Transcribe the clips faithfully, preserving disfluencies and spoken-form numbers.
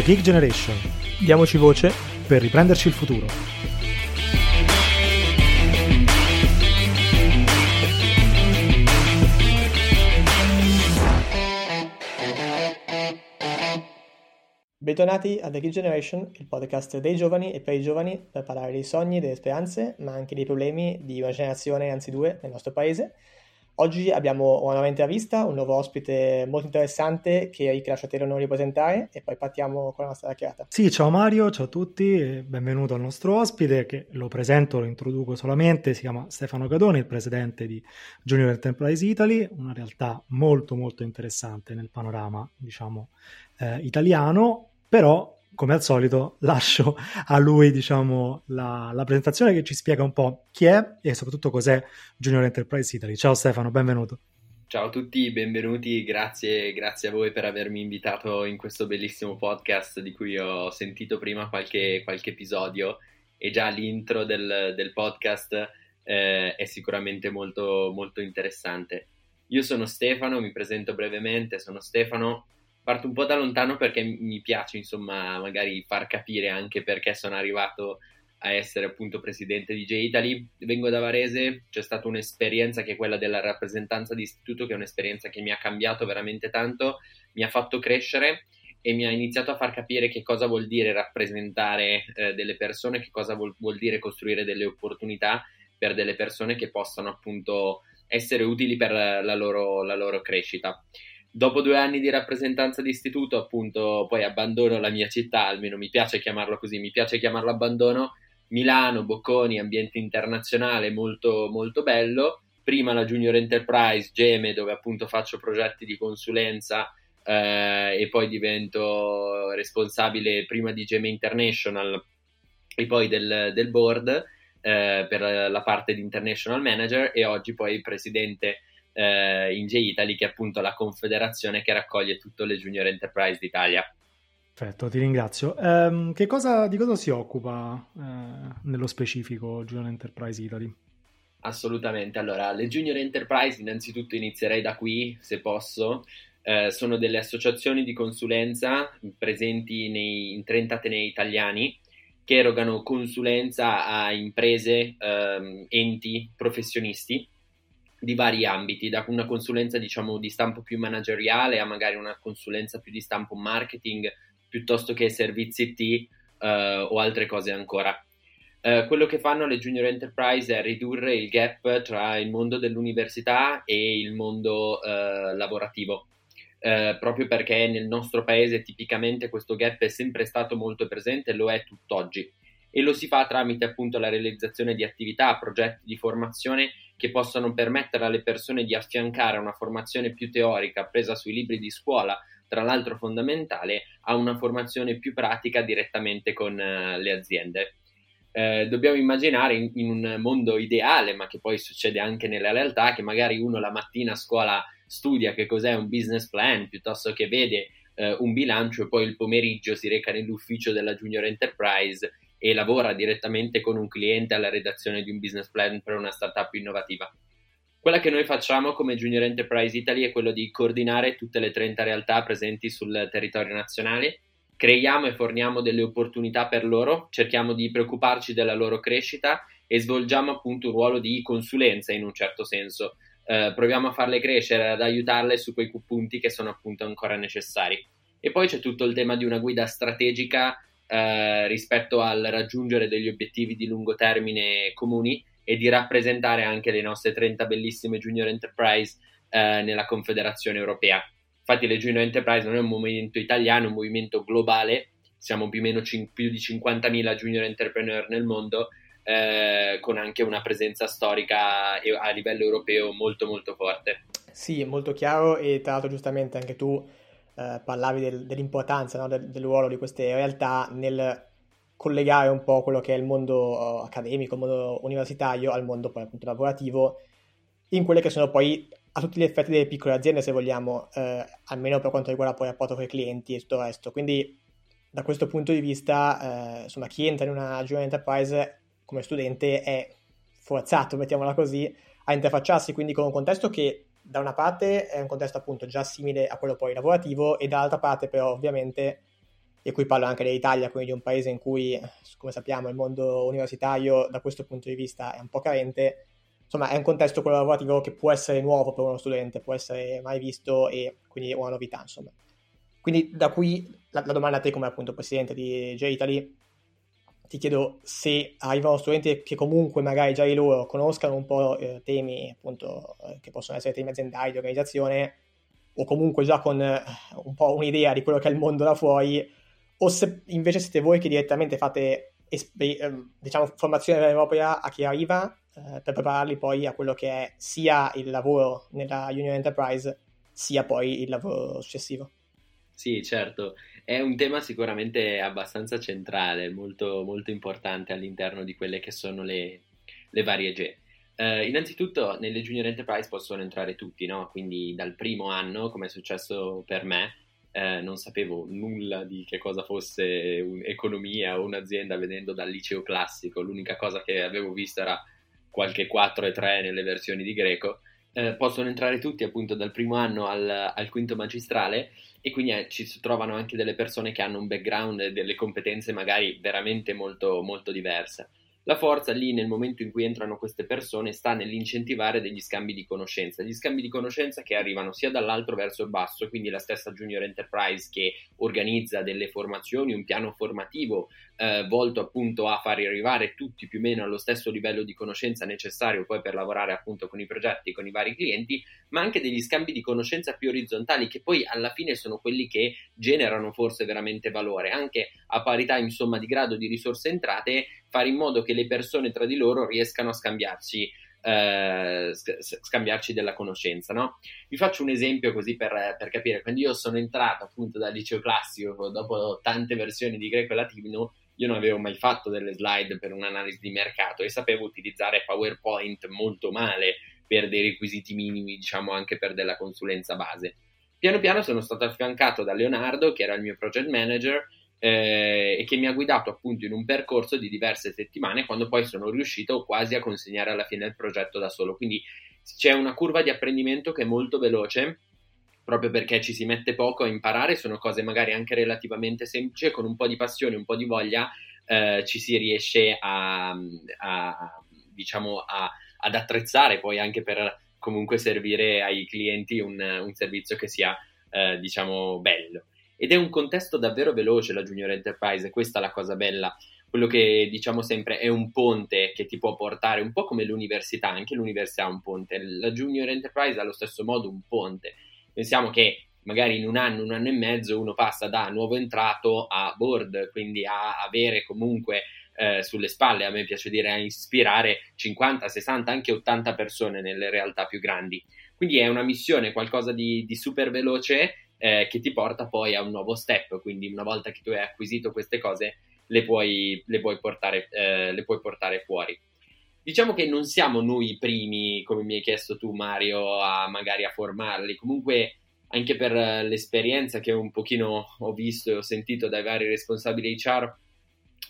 The Geek Generation. Diamoci voce per riprenderci il futuro. Bentornati a The Geek Generation, il podcast dei giovani e per i giovani per parlare dei sogni, delle speranze, ma anche dei problemi di una generazione, anzi due, nel nostro paese. Oggi abbiamo una nuova intervista, un nuovo ospite molto interessante che Rick lascio a te l'onore di presentare e poi partiamo con la nostra chiacchierata. Sì, ciao Mario, ciao a tutti, benvenuto al nostro ospite che lo presento, lo introduco solamente, si chiama Stefano Cadoni, il presidente di Junior Enterprise Italy, una realtà molto molto interessante nel panorama, diciamo, eh, italiano, però come al solito lascio a lui, diciamo, la, la presentazione che ci spiega un po' chi è e soprattutto cos'è Junior Enterprise Italy. Ciao Stefano, benvenuto. Ciao a tutti, benvenuti, grazie, grazie a voi per avermi invitato in questo bellissimo podcast di cui ho sentito prima qualche, qualche episodio e già l'intro del, del podcast eh, è sicuramente molto, molto interessante. Io sono Stefano, mi presento brevemente, sono Stefano. Parto un po' da lontano perché mi piace, insomma, magari far capire anche perché sono arrivato a essere appunto presidente di J Italy. Vengo da Varese, c'è stata un'esperienza che è quella della rappresentanza di istituto, che è un'esperienza che mi ha cambiato veramente tanto, mi ha fatto crescere e mi ha iniziato a far capire che cosa vuol dire rappresentare eh, delle persone, che cosa vuol, vuol dire costruire delle opportunità per delle persone che possano appunto essere utili per la loro, la loro crescita. Dopo due anni di rappresentanza di istituto, appunto, poi abbandono la mia città, almeno mi piace chiamarlo così, mi piace chiamarlo abbandono, Milano, Bocconi, ambiente internazionale molto molto bello, prima la Junior Enterprise, GEME, dove appunto faccio progetti di consulenza eh, e poi divento responsabile prima di GEME International e poi del, del board eh, per la parte di International Manager e oggi poi presidente in J Italy, che è appunto la confederazione che raccoglie tutte le Junior Enterprise d'Italia. Perfetto, ti ringrazio. Ehm, che cosa, di cosa si occupa eh, nello specifico Junior Enterprise Italy? Assolutamente, allora le Junior Enterprise, innanzitutto inizierei da qui se posso, eh, sono delle associazioni di consulenza presenti nei, in trenta atenei italiani che erogano consulenza a imprese, ehm, enti, professionisti di vari ambiti, da una consulenza diciamo di stampo più manageriale a magari una consulenza più di stampo marketing piuttosto che servizi I T eh, o altre cose ancora. Eh, quello che fanno le Junior Enterprise è ridurre il gap tra il mondo dell'università e il mondo eh, lavorativo, eh, proprio perché nel nostro paese tipicamente questo gap è sempre stato molto presente e lo è tutt'oggi. E lo si fa tramite appunto la realizzazione di attività, progetti di formazione che possano permettere alle persone di affiancare una formazione più teorica presa sui libri di scuola, tra l'altro fondamentale, a una formazione più pratica direttamente con eh, le aziende. Eh, dobbiamo immaginare in, in un mondo ideale, ma che poi succede anche nella realtà, che magari uno la mattina a scuola studia che cos'è un business plan piuttosto che vede eh, un bilancio e poi il pomeriggio si reca nell'ufficio della Junior Enterprise e lavora direttamente con un cliente alla redazione di un business plan per una startup innovativa. Quella che noi facciamo come Junior Enterprise Italy è quello di coordinare tutte le trenta realtà presenti sul territorio nazionale, creiamo e forniamo delle opportunità per loro, cerchiamo di preoccuparci della loro crescita e svolgiamo appunto un ruolo di consulenza in un certo senso, eh, proviamo a farle crescere, ad aiutarle su quei punti che sono appunto ancora necessari. E poi c'è tutto il tema di una guida strategica Eh, rispetto al raggiungere degli obiettivi di lungo termine comuni e di rappresentare anche le nostre trenta bellissime Junior Enterprise eh, nella Confederazione Europea. Infatti le Junior Enterprise non è un movimento italiano, è un movimento globale, siamo più o meno cin- più di cinquantamila Junior Entrepreneur nel mondo, eh, con anche una presenza storica e- a livello europeo molto molto forte. Sì, è molto chiaro e tra l'altro giustamente anche tu Uh, parlavi del, dell'importanza, no, del, del ruolo di queste realtà nel collegare un po' quello che è il mondo accademico, il mondo universitario al mondo poi appunto lavorativo, in quelle che sono poi a tutti gli effetti delle piccole aziende, se vogliamo, eh, almeno per quanto riguarda poi il rapporto con i clienti e tutto il resto. Quindi da questo punto di vista, eh, insomma, chi entra in una Junior Enterprise come studente è forzato, mettiamola così, a interfacciarsi quindi con un contesto che da una parte è un contesto appunto già simile a quello poi lavorativo e dall'altra parte però ovviamente e qui parlo anche dell'Italia, quindi di un paese in cui, come sappiamo, il mondo universitario da questo punto di vista è un po' carente. Insomma, è un contesto collaborativo che può essere nuovo per uno studente, può essere mai visto e quindi una novità, insomma. Quindi da qui la, la domanda a te come appunto presidente di J-Italy, ti chiedo se arrivano studenti che comunque magari già di loro conoscano un po' eh, temi appunto eh, che possono essere temi aziendali, di organizzazione, o comunque già con eh, un po' un'idea di quello che è il mondo là fuori, o se invece siete voi che direttamente fate esper- eh, diciamo formazione vera e propria a chi arriva eh, per prepararli poi a quello che è sia il lavoro nella Junior Enterprise sia poi il lavoro successivo. Sì, certo, è un tema sicuramente abbastanza centrale, molto, molto importante all'interno di quelle che sono le, le varie G E. Eh, innanzitutto nelle Junior Enterprise possono entrare tutti, no? Quindi dal primo anno, come è successo per me, eh, non sapevo nulla di che cosa fosse un'economia o un'azienda vedendo dal liceo classico, l'unica cosa che avevo visto era qualche quattro e tre nelle versioni di greco. Eh, possono entrare tutti appunto dal primo anno al, al quinto magistrale e quindi eh, ci trovano anche delle persone che hanno un background e delle competenze magari veramente molto, molto diverse. La forza lì nel momento in cui entrano queste persone sta nell'incentivare degli scambi di conoscenza, gli scambi di conoscenza che arrivano sia dall'alto verso il basso, quindi la stessa Junior Enterprise che organizza delle formazioni, un piano formativo eh, volto appunto a far arrivare tutti più o meno allo stesso livello di conoscenza necessario poi per lavorare appunto con i progetti, con i vari clienti, ma anche degli scambi di conoscenza più orizzontali che poi alla fine sono quelli che generano forse veramente valore, anche a parità insomma di grado di risorse entrate, fare in modo che le persone tra di loro riescano a scambiarci, eh, scambiarci della conoscenza, no? Vi faccio un esempio così per, per capire. Quando io sono entrato appunto dal liceo classico, dopo tante versioni di greco e latino, io non avevo mai fatto delle slide per un'analisi di mercato e sapevo utilizzare PowerPoint molto male per dei requisiti minimi, diciamo anche per della consulenza base. Piano piano sono stato affiancato da Leonardo, che era il mio project manager, Eh, e che mi ha guidato appunto in un percorso di diverse settimane, quando poi sono riuscito quasi a consegnare alla fine il progetto da solo. Quindi c'è una curva di apprendimento che è molto veloce, proprio perché ci si mette poco a imparare, sono cose magari anche relativamente semplici, con un po' di passione, un po' di voglia eh, ci si riesce a, a diciamo a, ad attrezzare poi anche per comunque servire ai clienti un, un servizio che sia eh, diciamo bello. Ed è un contesto davvero veloce la Junior Enterprise, questa è la cosa bella, quello che diciamo sempre è un ponte che ti può portare, un po' come l'università, anche l'università è un ponte, la Junior Enterprise allo stesso modo un ponte. Pensiamo che magari in un anno, un anno e mezzo uno passa da nuovo entrato a board, quindi a avere comunque eh, sulle spalle, a me piace dire, a ispirare cinquanta, sessanta, anche ottanta persone nelle realtà più grandi. Quindi è una missione, qualcosa di, di super veloce, Eh, che ti porta poi a un nuovo step, quindi una volta che tu hai acquisito queste cose le puoi, le puoi, portare, eh, le puoi portare fuori. Diciamo che non siamo noi i primi, come mi hai chiesto tu Mario, a magari a formarli, comunque anche per l'esperienza che un pochino ho visto e ho sentito dai vari responsabili H R,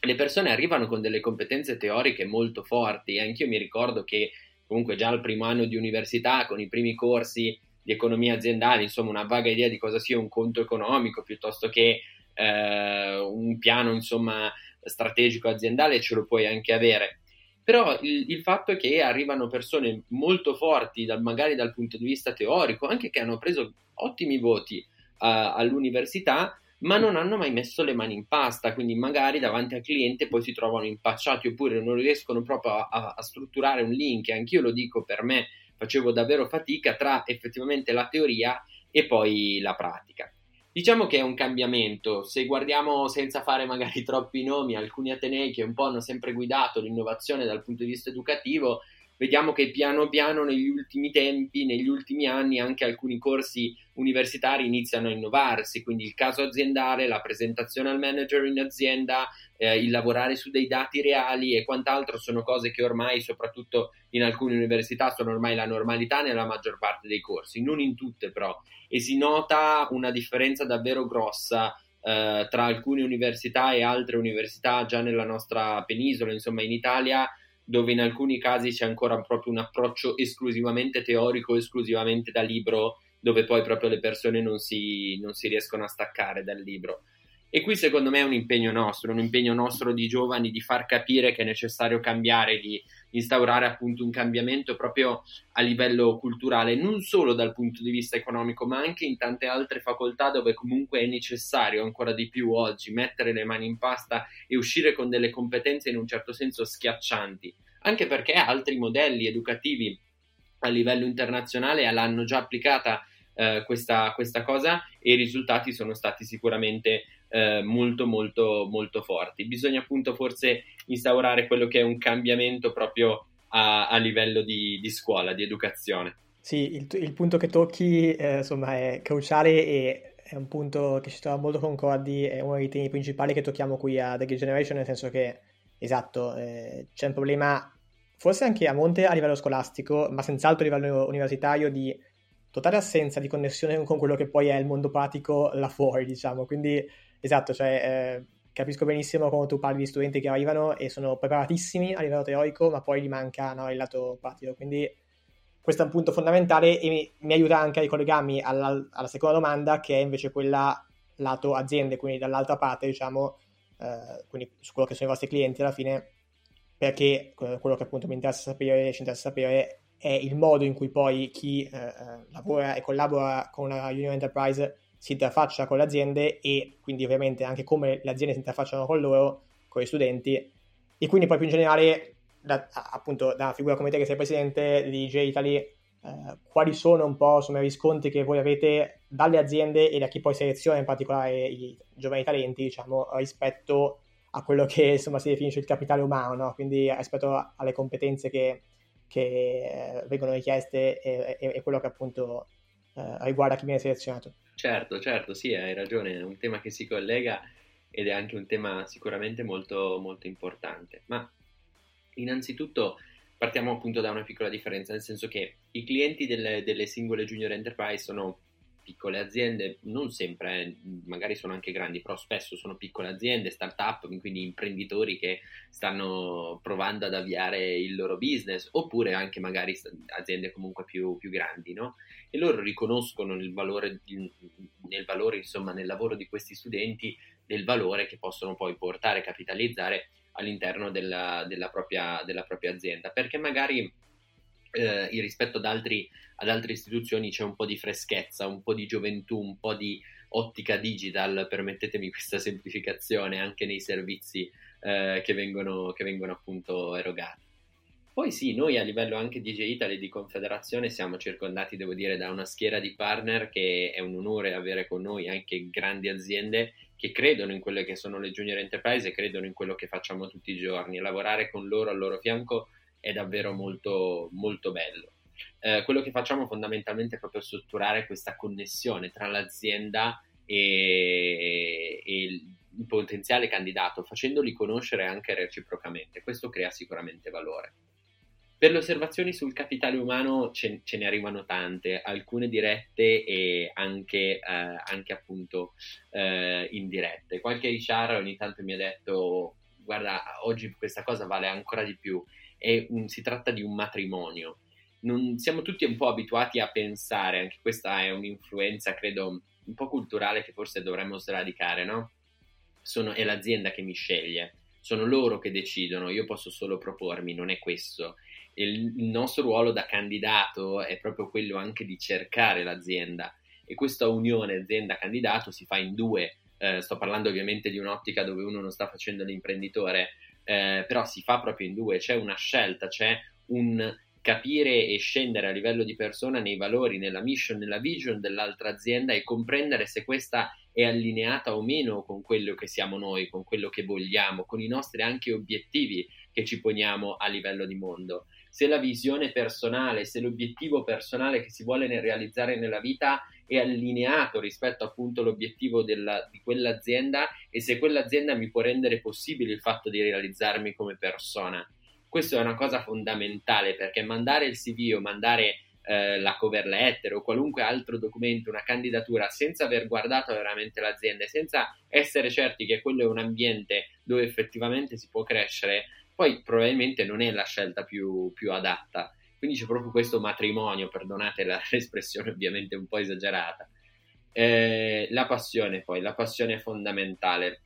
le persone arrivano con delle competenze teoriche molto forti. Anch'io mi ricordo che comunque già al primo anno di università con i primi corsi di economia aziendale, insomma una vaga idea di cosa sia un conto economico piuttosto che eh, un piano insomma strategico aziendale ce lo puoi anche avere, però il, il fatto è che arrivano persone molto forti dal, magari dal punto di vista teorico, anche che hanno preso ottimi voti eh, all'università ma non hanno mai messo le mani in pasta, quindi magari davanti al cliente poi si trovano impacciati oppure non riescono proprio a, a strutturare un link. Anch'io lo dico, per me facevo davvero fatica tra effettivamente la teoria e poi la pratica. Diciamo che è un cambiamento, se guardiamo senza fare magari troppi nomi, alcuni atenei che un po' hanno sempre guidato l'innovazione dal punto di vista educativo, vediamo che piano piano negli ultimi tempi, negli ultimi anni anche alcuni corsi universitari iniziano a innovarsi, quindi il caso aziendale, la presentazione al manager in azienda, eh, il lavorare su dei dati reali e quant'altro sono cose che ormai soprattutto in alcune università sono ormai la normalità nella maggior parte dei corsi, non in tutte però, e si nota una differenza davvero grossa eh, tra alcune università e altre università già nella nostra penisola, insomma in Italia, dove in alcuni casi c'è ancora proprio un approccio esclusivamente teorico, esclusivamente da libro, dove poi proprio le persone non si, non si riescono a staccare dal libro. E qui secondo me è un impegno nostro, un impegno nostro di giovani, di far capire che è necessario cambiare, di instaurare appunto un cambiamento proprio a livello culturale, non solo dal punto di vista economico, ma anche in tante altre facoltà dove comunque è necessario ancora di più oggi mettere le mani in pasta e uscire con delle competenze in un certo senso schiaccianti, anche perché altri modelli educativi a livello internazionale l'hanno già applicata eh, questa, questa cosa e i risultati sono stati sicuramente Eh, molto molto molto forti. Bisogna appunto forse instaurare quello che è un cambiamento proprio a, a livello di, di scuola, di educazione. Sì, il, il punto che tocchi eh, insomma è cruciale e è un punto che ci trova molto concordi, è uno dei temi principali che tocchiamo qui a The Geek Generation, nel senso che esatto, eh, c'è un problema forse anche a monte a livello scolastico, ma senz'altro a livello universitario, di totale assenza di connessione con quello che poi è il mondo pratico là fuori, diciamo. Quindi esatto, cioè eh, capisco benissimo quando tu parli di studenti che arrivano e sono preparatissimi a livello teorico, ma poi gli manca, no, il lato pratico. Quindi questo è un punto fondamentale e mi, mi aiuta anche a ricollegarmi alla, alla seconda domanda, che è invece quella lato aziende, quindi dall'altra parte, diciamo, eh, quindi su quello che sono i vostri clienti alla fine, perché quello che appunto mi interessa sapere, ci interessa sapere, è il modo in cui poi chi eh, lavora e collabora con la Junior Enterprise si interfaccia con le aziende e quindi ovviamente anche come le aziende si interfacciano con loro, con gli studenti, e quindi poi più in generale da, appunto da una figura come te che sei presidente di J Italy, eh, quali sono un po' insomma, i riscontri che voi avete dalle aziende e da chi poi seleziona in particolare i giovani talenti, diciamo, rispetto a quello che insomma si definisce il capitale umano, no? Quindi rispetto alle competenze che, che eh, vengono richieste e, e, e quello che appunto eh, riguarda chi viene selezionato. Certo, certo, sì, hai ragione, è un tema che si collega ed è anche un tema sicuramente molto, molto importante. Ma innanzitutto partiamo appunto da una piccola differenza, nel senso che i clienti delle, delle singole Junior Enterprise sono piccole aziende, non sempre, eh, magari sono anche grandi, però spesso sono piccole aziende, start-up, quindi imprenditori che stanno provando ad avviare il loro business, oppure anche magari aziende comunque più, più grandi, no? E loro riconoscono nel valore, nel valore, insomma, nel lavoro di questi studenti, del valore che possono poi portare, capitalizzare all'interno della, della, propria, della propria azienda, perché magari Eh, rispetto ad, altri, ad altre istituzioni c'è un po' di freschezza, un po' di gioventù, un po' di ottica digital, permettetemi questa semplificazione, anche nei servizi eh, che, vengono, che vengono appunto erogati. Poi sì, noi a livello anche di J Italy e di Confederazione siamo circondati, devo dire, da una schiera di partner che è un onore avere con noi, anche grandi aziende che credono in quelle che sono le Junior Enterprise e credono in quello che facciamo tutti i giorni. Lavorare con loro, al loro fianco, è davvero molto molto bello. Eh, quello che facciamo fondamentalmente è proprio strutturare questa connessione tra l'azienda e, e il potenziale candidato, facendoli conoscere anche reciprocamente. Questo crea sicuramente valore. Per le osservazioni sul capitale umano ce, ce ne arrivano tante, alcune dirette e anche, eh, anche appunto eh, indirette. Qualche H R ogni tanto mi ha detto: guarda, oggi questa cosa vale ancora di più. È un, si tratta di un matrimonio. Non siamo tutti un po' abituati a pensare, anche questa è un'influenza credo un po' culturale che forse dovremmo sradicare, no? Sono, è l'azienda che mi sceglie, sono loro che decidono, io posso solo propormi, non è questo. Il, il nostro ruolo da candidato è proprio quello anche di cercare l'azienda, e questa unione azienda-candidato si fa in due. Eh, sto parlando ovviamente di un'ottica dove uno non sta facendo l'imprenditore, Eh, però si fa proprio in due, c'è una scelta, c'è un capire e scendere a livello di persona nei valori, nella mission, nella vision dell'altra azienda e comprendere se questa è allineata o meno con quello che siamo noi, con quello che vogliamo, con i nostri anche obiettivi che ci poniamo a livello di mondo. Se la visione personale, se l'obiettivo personale che si vuole realizzare nella vita è allineato rispetto appunto all'obiettivo della, di quell'azienda, e se quell'azienda mi può rendere possibile il fatto di realizzarmi come persona. Questa è una cosa fondamentale, perché mandare il C V o mandare eh, la cover letter o qualunque altro documento, una candidatura, senza aver guardato veramente l'azienda e senza essere certi che quello è un ambiente dove effettivamente si può crescere, poi probabilmente non è la scelta più, più adatta. Quindi c'è proprio questo matrimonio, perdonate l'espressione ovviamente un po' esagerata. Eh, la passione poi, la passione è fondamentale,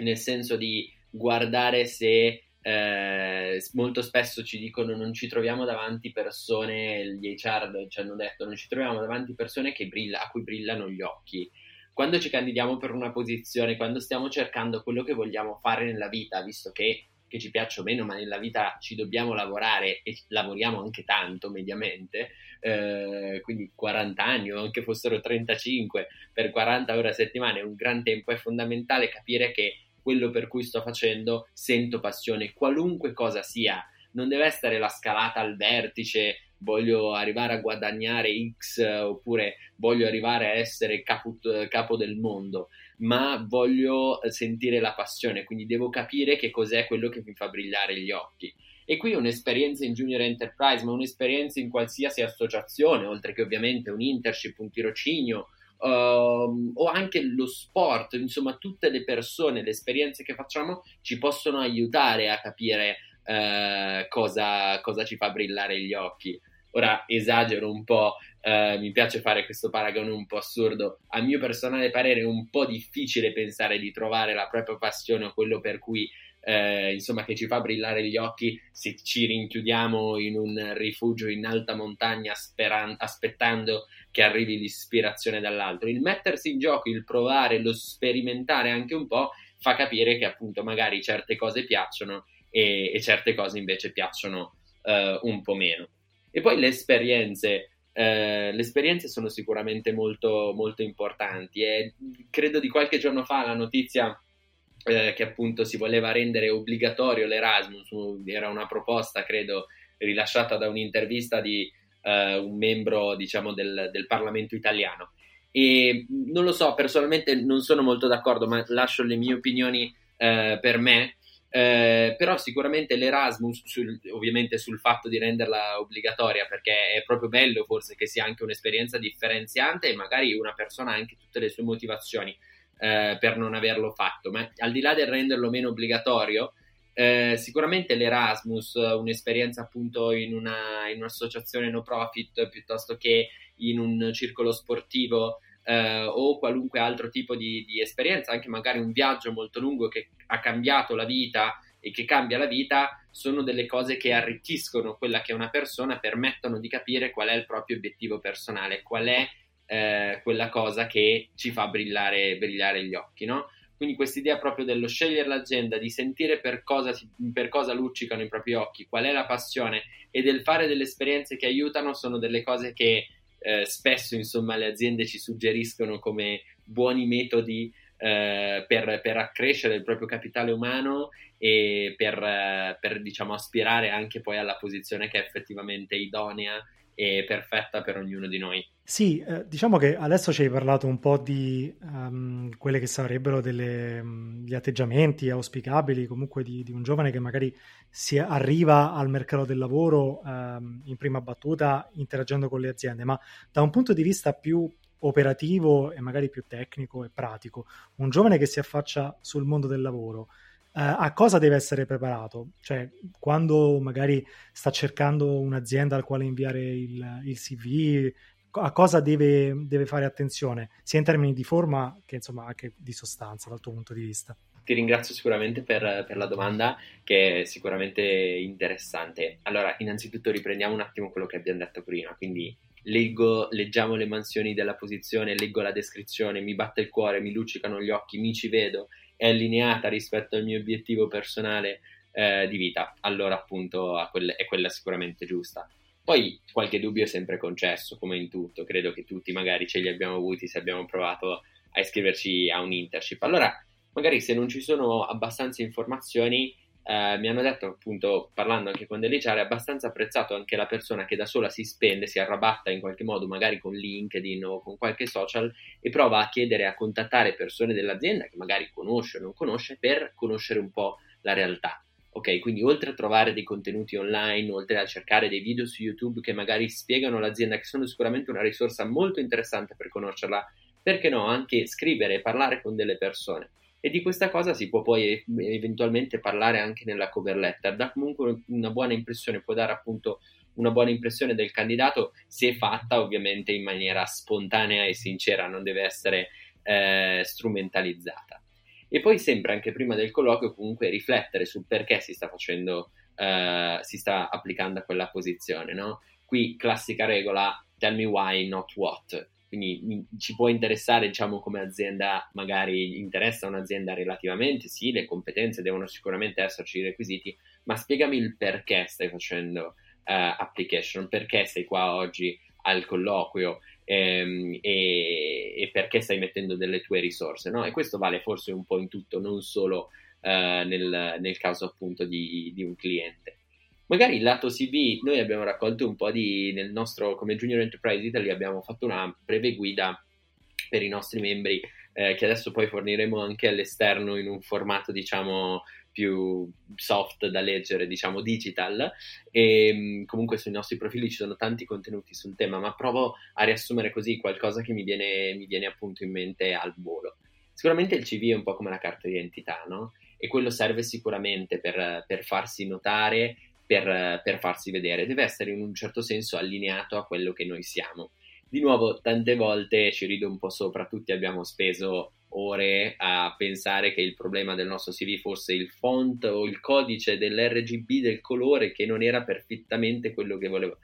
nel senso di guardare se eh, molto spesso ci dicono non ci troviamo davanti persone, gli H R ci hanno detto non ci troviamo davanti persone che brilla, a cui brillano gli occhi. Quando ci candidiamo per una posizione, quando stiamo cercando quello che vogliamo fare nella vita, visto che, che ci piaccia o meno, ma nella vita ci dobbiamo lavorare e lavoriamo anche tanto mediamente, eh, quindi quaranta anni o anche fossero trentacinque per quaranta ore a settimana è un gran tempo, è fondamentale capire che quello per cui sto facendo sento passione, qualunque cosa sia, non deve essere la scalata al vertice, voglio arrivare a guadagnare X oppure voglio arrivare a essere capo, capo del mondo, ma voglio sentire la passione, quindi devo capire che cos'è quello che mi fa brillare gli occhi. E qui un'esperienza in Junior Enterprise, ma un'esperienza in qualsiasi associazione, oltre che ovviamente un internship, un tirocinio, um, o anche lo sport, insomma tutte le persone, le esperienze che facciamo ci possono aiutare a capire uh, cosa, cosa ci fa brillare gli occhi. Ora esagero un po', eh, mi piace fare questo paragone un po' assurdo, a mio personale parere è un po' difficile pensare di trovare la propria passione o quello per cui, eh, insomma, che ci fa brillare gli occhi se ci rinchiudiamo in un rifugio in alta montagna speran- aspettando che arrivi l'ispirazione dall'altro. Il mettersi in gioco, il provare, lo sperimentare anche un po' fa capire che appunto magari certe cose piacciono e, e certe cose invece piacciono eh, un po' meno. E poi le esperienze, eh, le esperienze sono sicuramente molto, molto importanti e credo di qualche giorno fa la notizia eh, che appunto si voleva rendere obbligatorio l'Erasmus, era una proposta credo rilasciata da un'intervista di eh, un membro diciamo del, del Parlamento italiano e non lo so, personalmente non sono molto d'accordo ma lascio le mie opinioni eh, per me. Eh, però sicuramente l'Erasmus sul, ovviamente sul fatto di renderla obbligatoria, perché è proprio bello forse che sia anche un'esperienza differenziante e magari una persona ha anche tutte le sue motivazioni eh, per non averlo fatto, ma al di là del renderlo meno obbligatorio eh, sicuramente l'Erasmus, un'esperienza appunto in, una, in un'associazione no profit piuttosto che in un circolo sportivo Uh, o qualunque altro tipo di, di esperienza, anche magari un viaggio molto lungo che ha cambiato la vita e che cambia la vita, sono delle cose che arricchiscono quella che è una persona, permettono di capire qual è il proprio obiettivo personale, qual è uh, quella cosa che ci fa brillare, brillare gli occhi, no? Quindi quest'idea proprio dello scegliere l'agenda, di sentire per cosa, per cosa luccicano i propri occhi, qual è la passione e del fare delle esperienze che aiutano, sono delle cose che Eh, spesso insomma le aziende ci suggeriscono come buoni metodi eh, per, per accrescere il proprio capitale umano e per, eh, per diciamo aspirare anche poi alla posizione che è effettivamente idonea e perfetta per ognuno di noi. Sì, eh, diciamo che adesso ci hai parlato un po' di um, quelle che sarebbero delle, um, gli atteggiamenti auspicabili comunque di, di un giovane che magari si arriva al mercato del lavoro um, in prima battuta interagendo con le aziende, ma da un punto di vista più operativo e magari più tecnico e pratico, un giovane che si affaccia sul mondo del lavoro Uh, a cosa deve essere preparato? Cioè, quando magari sta cercando un'azienda al quale inviare il, il C V, a cosa deve, deve fare attenzione, sia in termini di forma che insomma anche di sostanza dal tuo punto di vista? Ti ringrazio sicuramente per, per la domanda, che è sicuramente interessante. Allora, innanzitutto riprendiamo un attimo quello che abbiamo detto prima, quindi leggo, leggiamo le mansioni della posizione, leggo la descrizione, mi batte il cuore, mi luccicano gli occhi, mi ci vedo, è allineata rispetto al mio obiettivo personale eh, di vita, allora appunto a quel, è quella sicuramente giusta. Poi qualche dubbio è sempre concesso, come in tutto, credo che tutti magari ce li abbiamo avuti se abbiamo provato a iscriverci a un internship. Allora magari se non ci sono abbastanza informazioni, eh, mi hanno detto appunto, parlando anche con delle H R, è abbastanza apprezzato anche la persona che da sola si spende, si arrabatta in qualche modo magari con LinkedIn o con qualche social e prova a chiedere, a contattare persone dell'azienda che magari conosce o non conosce per conoscere un po' la realtà. Ok, quindi oltre a trovare dei contenuti online, oltre a cercare dei video su YouTube che magari spiegano l'azienda, che sono sicuramente una risorsa molto interessante per conoscerla, perché no, anche scrivere e parlare con delle persone. E di questa cosa si può poi eventualmente parlare anche nella cover letter, dà comunque una buona impressione, può dare appunto una buona impressione del candidato, se fatta ovviamente in maniera spontanea e sincera, non deve essere eh, strumentalizzata. E poi sempre, anche prima del colloquio, comunque riflettere sul perché si sta facendo, eh, si sta applicando a quella posizione, no? Qui classica regola, tell me why, not what. Quindi ci può interessare, diciamo, come azienda, magari interessa un'azienda relativamente, sì, le competenze devono sicuramente esserci, i requisiti, ma spiegami il perché stai facendo uh, application, perché sei qua oggi al colloquio ehm, e, e perché stai mettendo delle tue risorse, no? E questo vale forse un po' in tutto, non solo uh, nel, nel caso appunto di, di un cliente. Magari il lato C V, noi abbiamo raccolto un po' di, nel nostro, come Junior Enterprise Italy abbiamo fatto una breve guida per i nostri membri, eh, che adesso poi forniremo anche all'esterno in un formato, diciamo, più soft da leggere, diciamo digital, e comunque sui nostri profili ci sono tanti contenuti sul tema, ma provo a riassumere così qualcosa che mi viene, mi viene appunto in mente al volo. Sicuramente il C V è un po' come la carta d'identità, no? E quello serve sicuramente per, per farsi notare, Per, per farsi vedere, deve essere in un certo senso allineato a quello che noi siamo. Di nuovo, tante volte ci rido un po' sopra, tutti abbiamo speso ore a pensare che il problema del nostro C V fosse il font o il codice dell'erre gi bi del colore che non era perfettamente quello che volevo.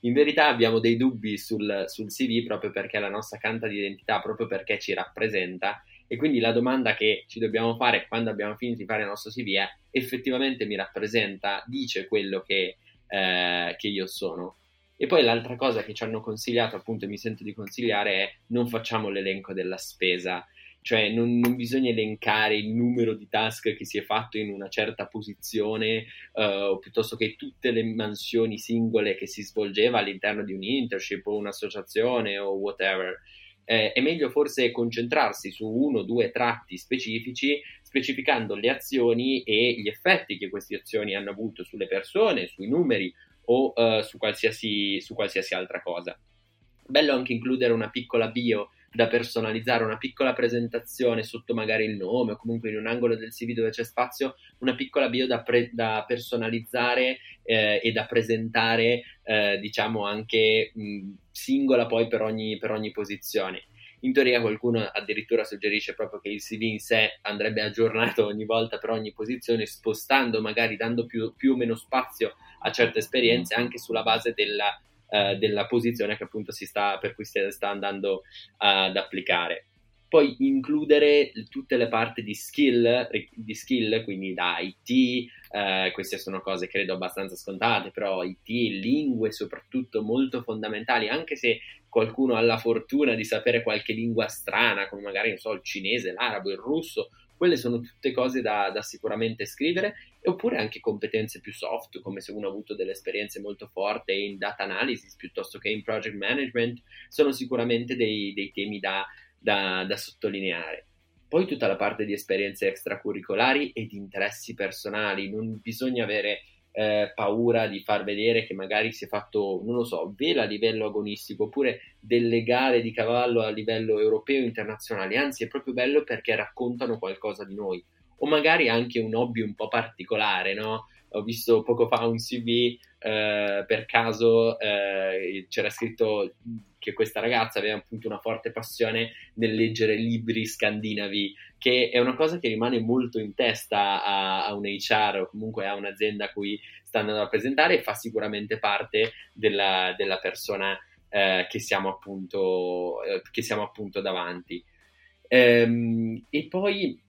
In verità abbiamo dei dubbi sul, sul C V proprio perché è la nostra carta d'identità, proprio perché ci rappresenta, e quindi la domanda che ci dobbiamo fare quando abbiamo finito di fare il nostro C V è: effettivamente mi rappresenta? Dice quello che, eh, che io sono? E poi l'altra cosa che ci hanno consigliato, appunto, e mi sento di consigliare, è: non facciamo l'elenco della spesa, cioè non, non bisogna elencare il numero di task che si è fatto in una certa posizione, eh, o piuttosto che tutte le mansioni singole che si svolgeva all'interno di un internship o un'associazione o whatever. Eh, è meglio forse concentrarsi su uno o due tratti specifici, specificando le azioni e gli effetti che queste azioni hanno avuto sulle persone, sui numeri o eh, su, qualsiasi, su qualsiasi altra cosa. Bello anche includere una piccola bio da personalizzare, una piccola presentazione sotto magari il nome, o comunque in un angolo del C V dove c'è spazio, una piccola bio da, pre- da personalizzare eh, e da presentare, eh, diciamo anche mh, singola poi per ogni, per ogni posizione. In teoria qualcuno addirittura suggerisce proprio che il C V in sé andrebbe aggiornato ogni volta per ogni posizione, spostando, magari dando più, più o meno spazio a certe esperienze, anche sulla base della, eh, della posizione che appunto si sta, per cui si sta andando ad applicare. Poi includere tutte le parti di skill, di skill quindi da I T, eh, queste sono cose credo abbastanza scontate, però I T, lingue soprattutto molto fondamentali, anche se qualcuno ha la fortuna di sapere qualche lingua strana, come magari non so, il cinese, l'arabo, il russo, quelle sono tutte cose da, da sicuramente scrivere, oppure anche competenze più soft, come se uno ha avuto delle esperienze molto forti in data analysis piuttosto che in project management, sono sicuramente dei, dei temi da... Da, da sottolineare. Poi tutta la parte di esperienze extracurricolari e di interessi personali, non bisogna avere eh, paura di far vedere che magari si è fatto, non lo so, vela a livello agonistico, oppure delle gare di cavallo a livello europeo e internazionale, anzi è proprio bello perché raccontano qualcosa di noi, o magari anche un hobby un po' particolare, no? Ho visto poco fa un C V, eh, per caso eh, c'era scritto che questa ragazza aveva appunto una forte passione nel leggere libri scandinavi, che è una cosa che rimane molto in testa a, a un H R o comunque a un'azienda a cui sta andando a presentare, e fa sicuramente parte della, della persona eh, che siamo appunto, eh, che siamo appunto davanti. Ehm, e poi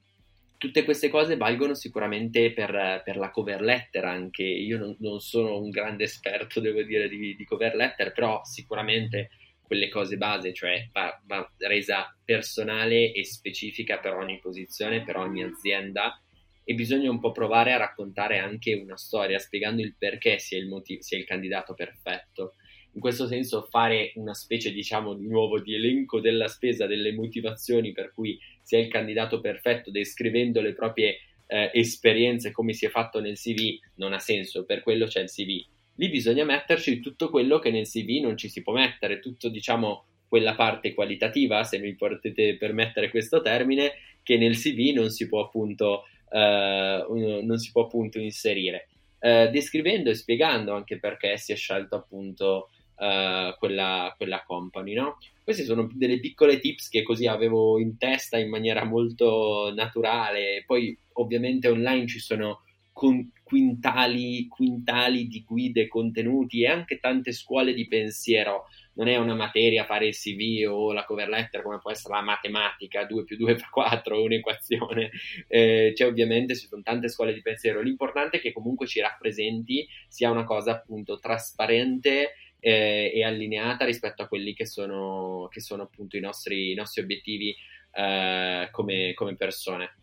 tutte queste cose valgono sicuramente per, per la cover letter anche. Io non, non sono un grande esperto, devo dire, di, di cover letter, però sicuramente quelle cose base, cioè va, va resa personale e specifica per ogni posizione, per ogni azienda, e bisogna un po' provare a raccontare anche una storia, spiegando il perché sia il, motiv- sia il candidato perfetto. In questo senso fare una specie, diciamo, di nuovo di elenco della spesa, delle motivazioni per cui sia il candidato perfetto, descrivendo le proprie eh, esperienze, come si è fatto nel C V, non ha senso, per quello c'è il C V. Lì bisogna metterci tutto quello che nel C V non ci si può mettere, tutto, diciamo, quella parte qualitativa, se mi potete permettere questo termine, che nel C V non si può appunto, eh, non si può appunto inserire. eh, descrivendo e spiegando anche perché si è scelto appunto eh, quella, quella company, no? Queste sono delle piccole tips che così avevo in testa in maniera molto naturale. Poi ovviamente online ci sono con quintali, quintali di guide, contenuti e anche tante scuole di pensiero. Non è una materia fare il C V o la cover letter come può essere la matematica, due più due fa quattro, un'equazione, eh, cioè ovviamente ci sono tante scuole di pensiero. L'importante è che comunque ci rappresenti, sia una cosa appunto trasparente eh, e allineata rispetto a quelli che sono, che sono appunto i nostri, i nostri obiettivi eh, come, come persone.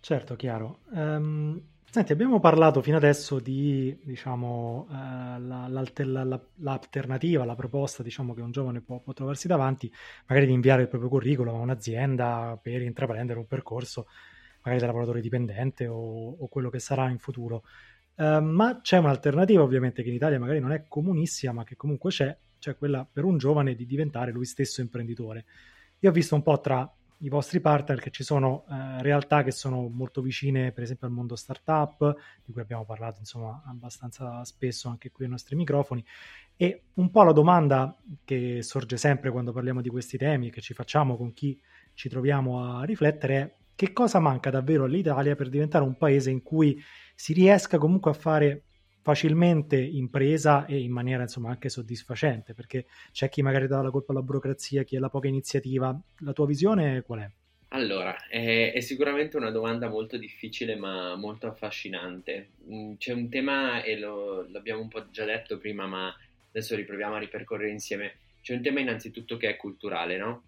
Certo, chiaro. Um... Senti, abbiamo parlato fino adesso di, diciamo, eh, la, la, la, l'alternativa, la proposta, diciamo, che un giovane può, può trovarsi davanti, magari di inviare il proprio curriculum a un'azienda per intraprendere un percorso, magari da lavoratore dipendente o, o quello che sarà in futuro. Eh, ma c'è un'alternativa, ovviamente, che in Italia magari non è comunissima, ma che comunque c'è, cioè quella per un giovane di diventare lui stesso imprenditore. Io ho visto un po' tra i vostri partner che ci sono eh, realtà che sono molto vicine per esempio al mondo startup, di cui abbiamo parlato insomma abbastanza spesso anche qui ai nostri microfoni, e un po' la domanda che sorge sempre quando parliamo di questi temi che ci facciamo con chi ci troviamo a riflettere è: che cosa manca davvero all'Italia per diventare un paese in cui si riesca comunque a fare facilmente impresa e in maniera insomma anche soddisfacente, perché c'è chi magari dà la colpa alla burocrazia, chi ha la poca iniziativa. La tua visione qual è? Allora, è, è sicuramente una domanda molto difficile ma molto affascinante. C'è un tema, e lo, l'abbiamo un po' già detto prima, ma adesso riproviamo a ripercorrere insieme. C'è un tema innanzitutto che è culturale, no?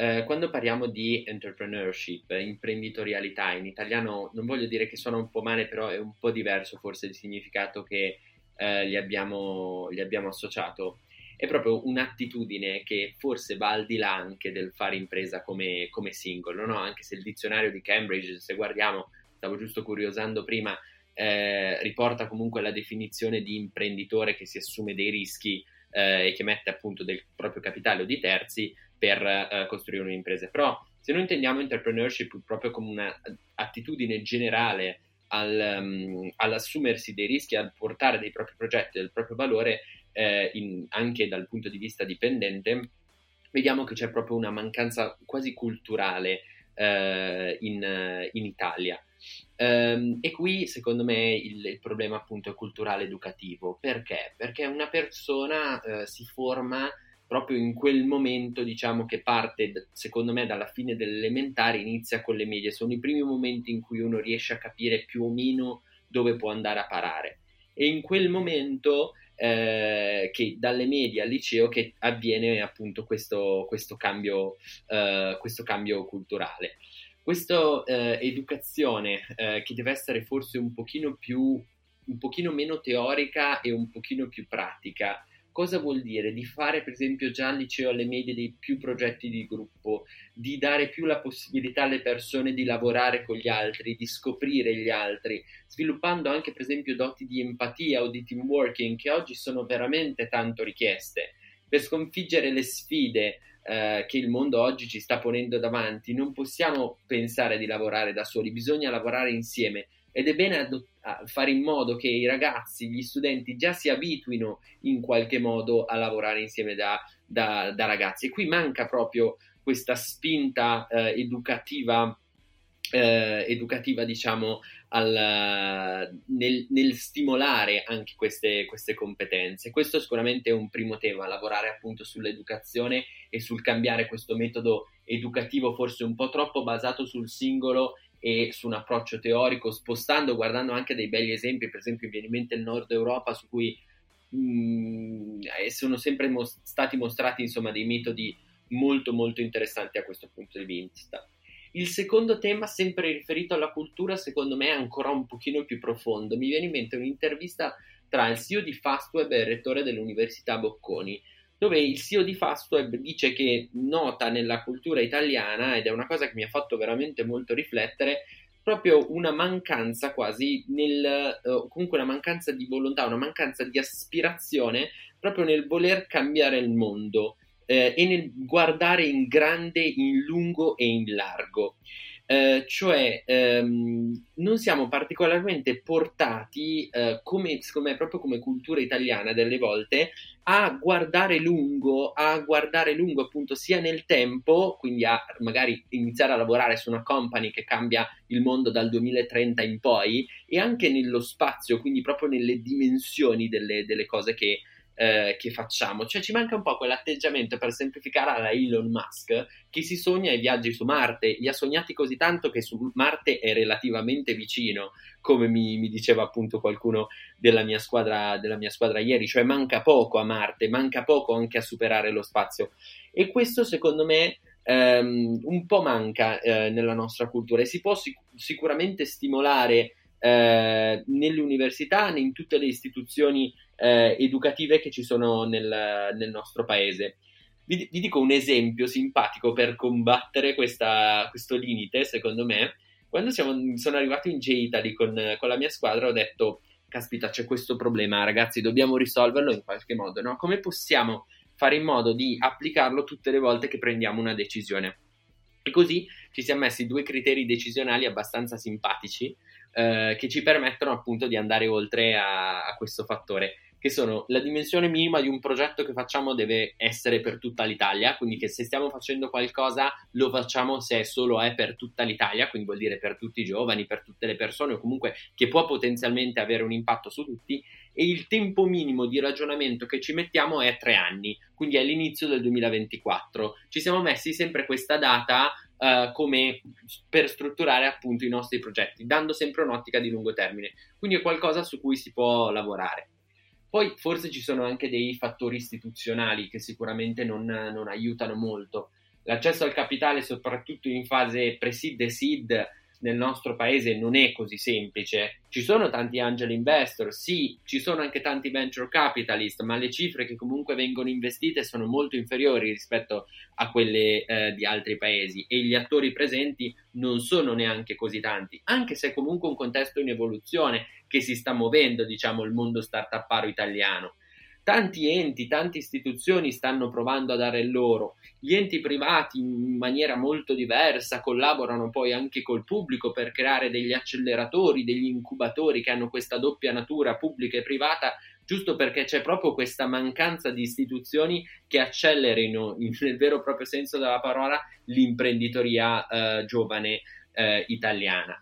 Eh, quando parliamo di entrepreneurship, imprenditorialità, in italiano non voglio dire che suona un po' male, però è un po' diverso forse il significato che eh, gli abbiamo, gli abbiamo associato. È proprio un'attitudine che forse va al di là anche del fare impresa come, come singolo, no? Anche se il dizionario di Cambridge, se guardiamo, stavo giusto curiosando prima, eh, riporta comunque la definizione di imprenditore che si assume dei rischi eh, e che mette appunto del proprio capitale o di terzi per eh, costruire un'impresa. Però se noi intendiamo entrepreneurship proprio come un'attitudine generale al, um, all'assumersi dei rischi, al portare dei propri progetti, del proprio valore, eh, in, anche dal punto di vista dipendente, vediamo che c'è proprio una mancanza quasi culturale eh, in, in Italia. Um, e qui secondo me il, il problema appunto è culturale educativo. Perché? Perché una persona eh, si forma proprio in quel momento, diciamo, che parte, secondo me, dalla fine dell'elementare, inizia con le medie. Sono i primi momenti in cui uno riesce a capire più o meno dove può andare a parare. E in quel momento, eh, che dalle medie al liceo, che avviene appunto questo, questo, cambio, eh, questo cambio culturale. Questa eh, educazione, eh, che deve essere forse un pochino più, un pochino meno teorica e un pochino più pratica. Cosa vuol dire? Di fare per esempio già al liceo, alle medie, dei più progetti di gruppo, di dare più la possibilità alle persone di lavorare con gli altri, di scoprire gli altri, sviluppando anche per esempio doti di empatia o di team working che oggi sono veramente tanto richieste per sconfiggere le sfide eh, che il mondo oggi ci sta ponendo davanti. Non possiamo pensare di lavorare da soli, bisogna lavorare insieme. Ed è bene adott- fare in modo che i ragazzi, gli studenti già si abituino in qualche modo a lavorare insieme da, da, da ragazzi. E qui manca proprio questa spinta eh, educativa, eh, educativa diciamo, al, nel, nel stimolare anche queste, queste competenze. Questo sicuramente è un primo tema, lavorare appunto sull'educazione e sul cambiare questo metodo educativo forse un po' troppo basato sul singolo e su un approccio teorico, spostando, guardando anche dei belli esempi. Per esempio mi viene in mente il Nord Europa, su cui mh, sono sempre mos- stati mostrati insomma dei metodi molto molto interessanti a questo punto di vista. Il secondo tema, sempre riferito alla cultura, secondo me è ancora un pochino più profondo. Mi viene in mente un'intervista tra il C E O di Fastweb e il rettore dell'università Bocconi, dove il C E O di Fastweb dice che nota nella cultura italiana, ed è una cosa che mi ha fatto veramente molto riflettere, proprio una mancanza quasi, nel eh, comunque una mancanza di volontà, una mancanza di aspirazione proprio nel voler cambiare il mondo eh, e nel guardare in grande, in lungo e in largo. eh, cioè ehm, non siamo particolarmente portati, eh, come, secondo me, proprio come cultura italiana delle volte, a guardare lungo, a guardare lungo appunto sia nel tempo, quindi a magari iniziare a lavorare su una company che cambia il mondo dal duemilatrenta in poi, e anche nello spazio, quindi proprio nelle dimensioni delle, delle cose che che facciamo. Cioè ci manca un po' quell'atteggiamento, per semplificare, alla Elon Musk, che si sogna i viaggi su Marte, li ha sognati così tanto che su Marte è relativamente vicino, come mi, mi diceva appunto qualcuno della mia squadra della mia squadra ieri, cioè manca poco a Marte, manca poco anche a superare lo spazio, e questo secondo me ehm, un po' manca eh, nella nostra cultura, e si può sic- sicuramente stimolare eh, nell'università, in tutte le istituzioni Eh, educative che ci sono nel, nel nostro paese. Vi, vi dico un esempio simpatico per combattere questa, questo limite, secondo me. Quando siamo, sono arrivato in G E Italy con, con la mia squadra, ho detto: caspita, c'è questo problema, ragazzi, dobbiamo risolverlo in qualche modo, no? Come possiamo fare in modo di applicarlo tutte le volte che prendiamo una decisione? E così ci siamo messi due criteri decisionali abbastanza simpatici, eh, che ci permettono appunto di andare oltre a, a questo fattore, che sono: la dimensione minima di un progetto che facciamo deve essere per tutta l'Italia, quindi che se stiamo facendo qualcosa lo facciamo se solo è per tutta l'Italia, quindi vuol dire per tutti i giovani, per tutte le persone, o comunque che può potenzialmente avere un impatto su tutti. E il tempo minimo di ragionamento che ci mettiamo è tre anni, quindi è l'inizio del duemilaventiquattro. Ci siamo messi sempre questa data Uh, come per strutturare appunto i nostri progetti, dando sempre un'ottica di lungo termine, quindi è qualcosa su cui si può lavorare. Poi forse ci sono anche dei fattori istituzionali che sicuramente non, non aiutano molto. L'accesso al capitale, soprattutto in fase pre-seed e seed, nel nostro paese non è così semplice. Ci sono tanti angel investor, sì, ci sono anche tanti venture capitalist, ma le cifre che comunque vengono investite sono molto inferiori rispetto a quelle eh, di altri paesi, e gli attori presenti non sono neanche così tanti, anche se è comunque un contesto in evoluzione che si sta muovendo, diciamo, il mondo startuparo italiano. Tanti enti, tante istituzioni stanno provando a dare il loro. Gli enti privati in maniera molto diversa collaborano poi anche col pubblico per creare degli acceleratori, degli incubatori che hanno questa doppia natura pubblica e privata, giusto perché c'è proprio questa mancanza di istituzioni che accelerino, nel vero e proprio senso della parola, l'imprenditoria eh, giovane eh, italiana.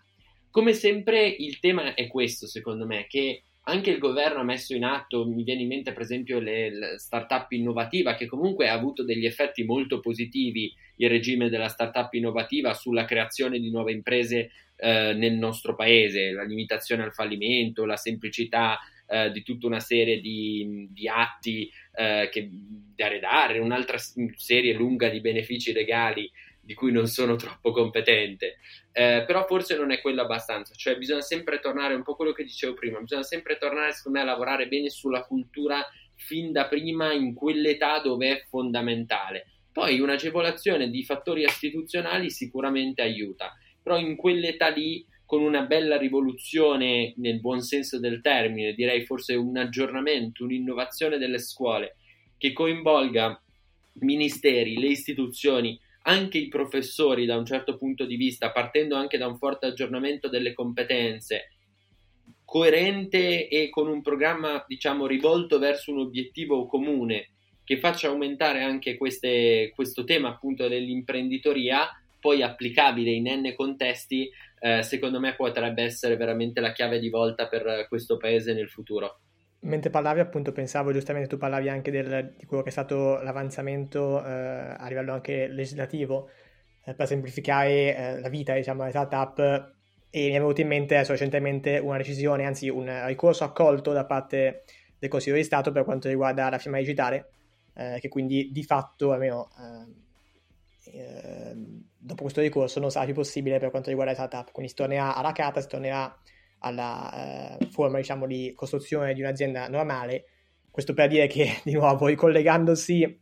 Come sempre il tema è questo, secondo me, che anche il governo ha messo in atto. Mi viene in mente per esempio le, la startup innovativa, che comunque ha avuto degli effetti molto positivi, il regime della startup innovativa, sulla creazione di nuove imprese eh, nel nostro paese, la limitazione al fallimento, la semplicità eh, di tutta una serie di, di atti eh, che, da redare, un'altra serie lunga di benefici legali di cui non sono troppo competente, eh, però forse non è quello abbastanza. Cioè bisogna sempre tornare, un po' quello che dicevo prima, bisogna sempre tornare, secondo me, a lavorare bene sulla cultura fin da prima, in quell'età dove è fondamentale. Poi un'agevolazione di fattori istituzionali sicuramente aiuta, però in quell'età lì, con una bella rivoluzione nel buon senso del termine, direi forse un aggiornamento, un'innovazione delle scuole, che coinvolga ministeri, le istituzioni, anche i professori da un certo punto di vista, partendo anche da un forte aggiornamento delle competenze, coerente e con un programma, diciamo, rivolto verso un obiettivo comune, che faccia aumentare anche queste, questo tema appunto dell'imprenditoria, poi applicabile in n contesti, eh, secondo me potrebbe essere veramente la chiave di volta per questo paese nel futuro. Mentre parlavi, appunto, pensavo, giustamente tu parlavi anche del, di quello che è stato l'avanzamento eh, a livello anche legislativo eh, per semplificare eh, la vita, diciamo, alle startup, e mi è venuto in mente adesso recentemente una decisione, anzi un ricorso accolto da parte del Consiglio di Stato per quanto riguarda la firma digitale, eh, che quindi di fatto, almeno eh, eh, dopo questo ricorso, non sarà più possibile per quanto riguarda le startup, quindi si tornerà alla carta, si tornerà alla eh, forma, diciamo, di costruzione di un'azienda normale. Questo per dire che, di nuovo, ricollegandosi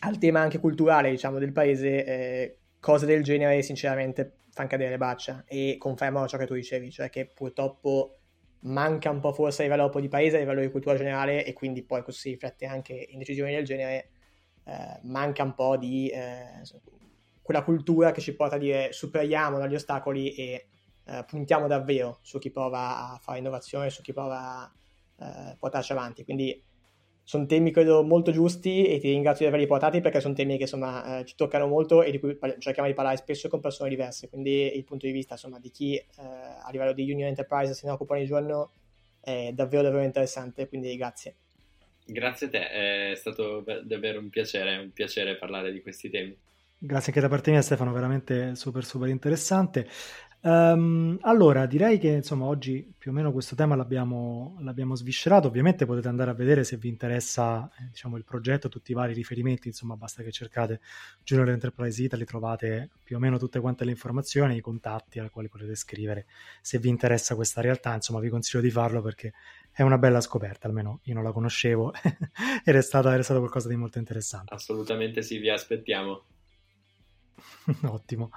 al tema anche culturale, diciamo, del paese, eh, cose del genere sinceramente fanno cadere le braccia e confermano ciò che tu dicevi, cioè che purtroppo manca un po' forse a livello di paese, a livello di cultura generale, e quindi poi questo si riflette anche in decisioni del genere. Eh, manca un po' di eh, quella cultura che ci porta a dire superiamo gli ostacoli e eh, puntiamo davvero su chi prova a fare innovazione, su chi prova a eh, portarci avanti. Quindi sono temi, credo, molto giusti e ti ringrazio di averli portati, perché sono temi che, insomma, eh, ci toccano molto e di cui parli- cerchiamo di parlare spesso con persone diverse. Quindi il punto di vista, insomma, di chi eh, a livello di Junior Enterprise se ne occupa ogni giorno è davvero davvero interessante, quindi grazie. Grazie a te, è stato davvero un piacere, un piacere parlare di questi temi. Grazie anche da parte mia, Stefano, veramente super super interessante. Um, allora direi che, insomma, oggi più o meno questo tema l'abbiamo, l'abbiamo sviscerato. Ovviamente potete andare a vedere, se vi interessa, eh, diciamo, il progetto, tutti i vari riferimenti, insomma basta che cercate Junior Enterprise Italy, trovate più o meno tutte quante le informazioni, i contatti alla quale potete scrivere se vi interessa questa realtà. Insomma, vi consiglio di farlo perché è una bella scoperta, almeno io non la conoscevo ed è stata, era stato qualcosa di molto interessante. Assolutamente sì, vi aspettiamo. Ottimo.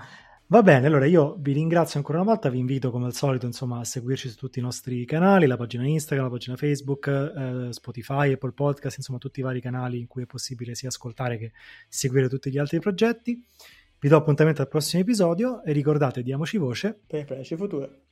Va bene, allora io vi ringrazio ancora una volta, vi invito come al solito, insomma, a seguirci su tutti i nostri canali, la pagina Instagram, la pagina Facebook, eh, Spotify, Apple Podcast, insomma tutti i vari canali in cui è possibile sia ascoltare che seguire tutti gli altri progetti. Vi do appuntamento al prossimo episodio e ricordate, diamoci voce per imprese future.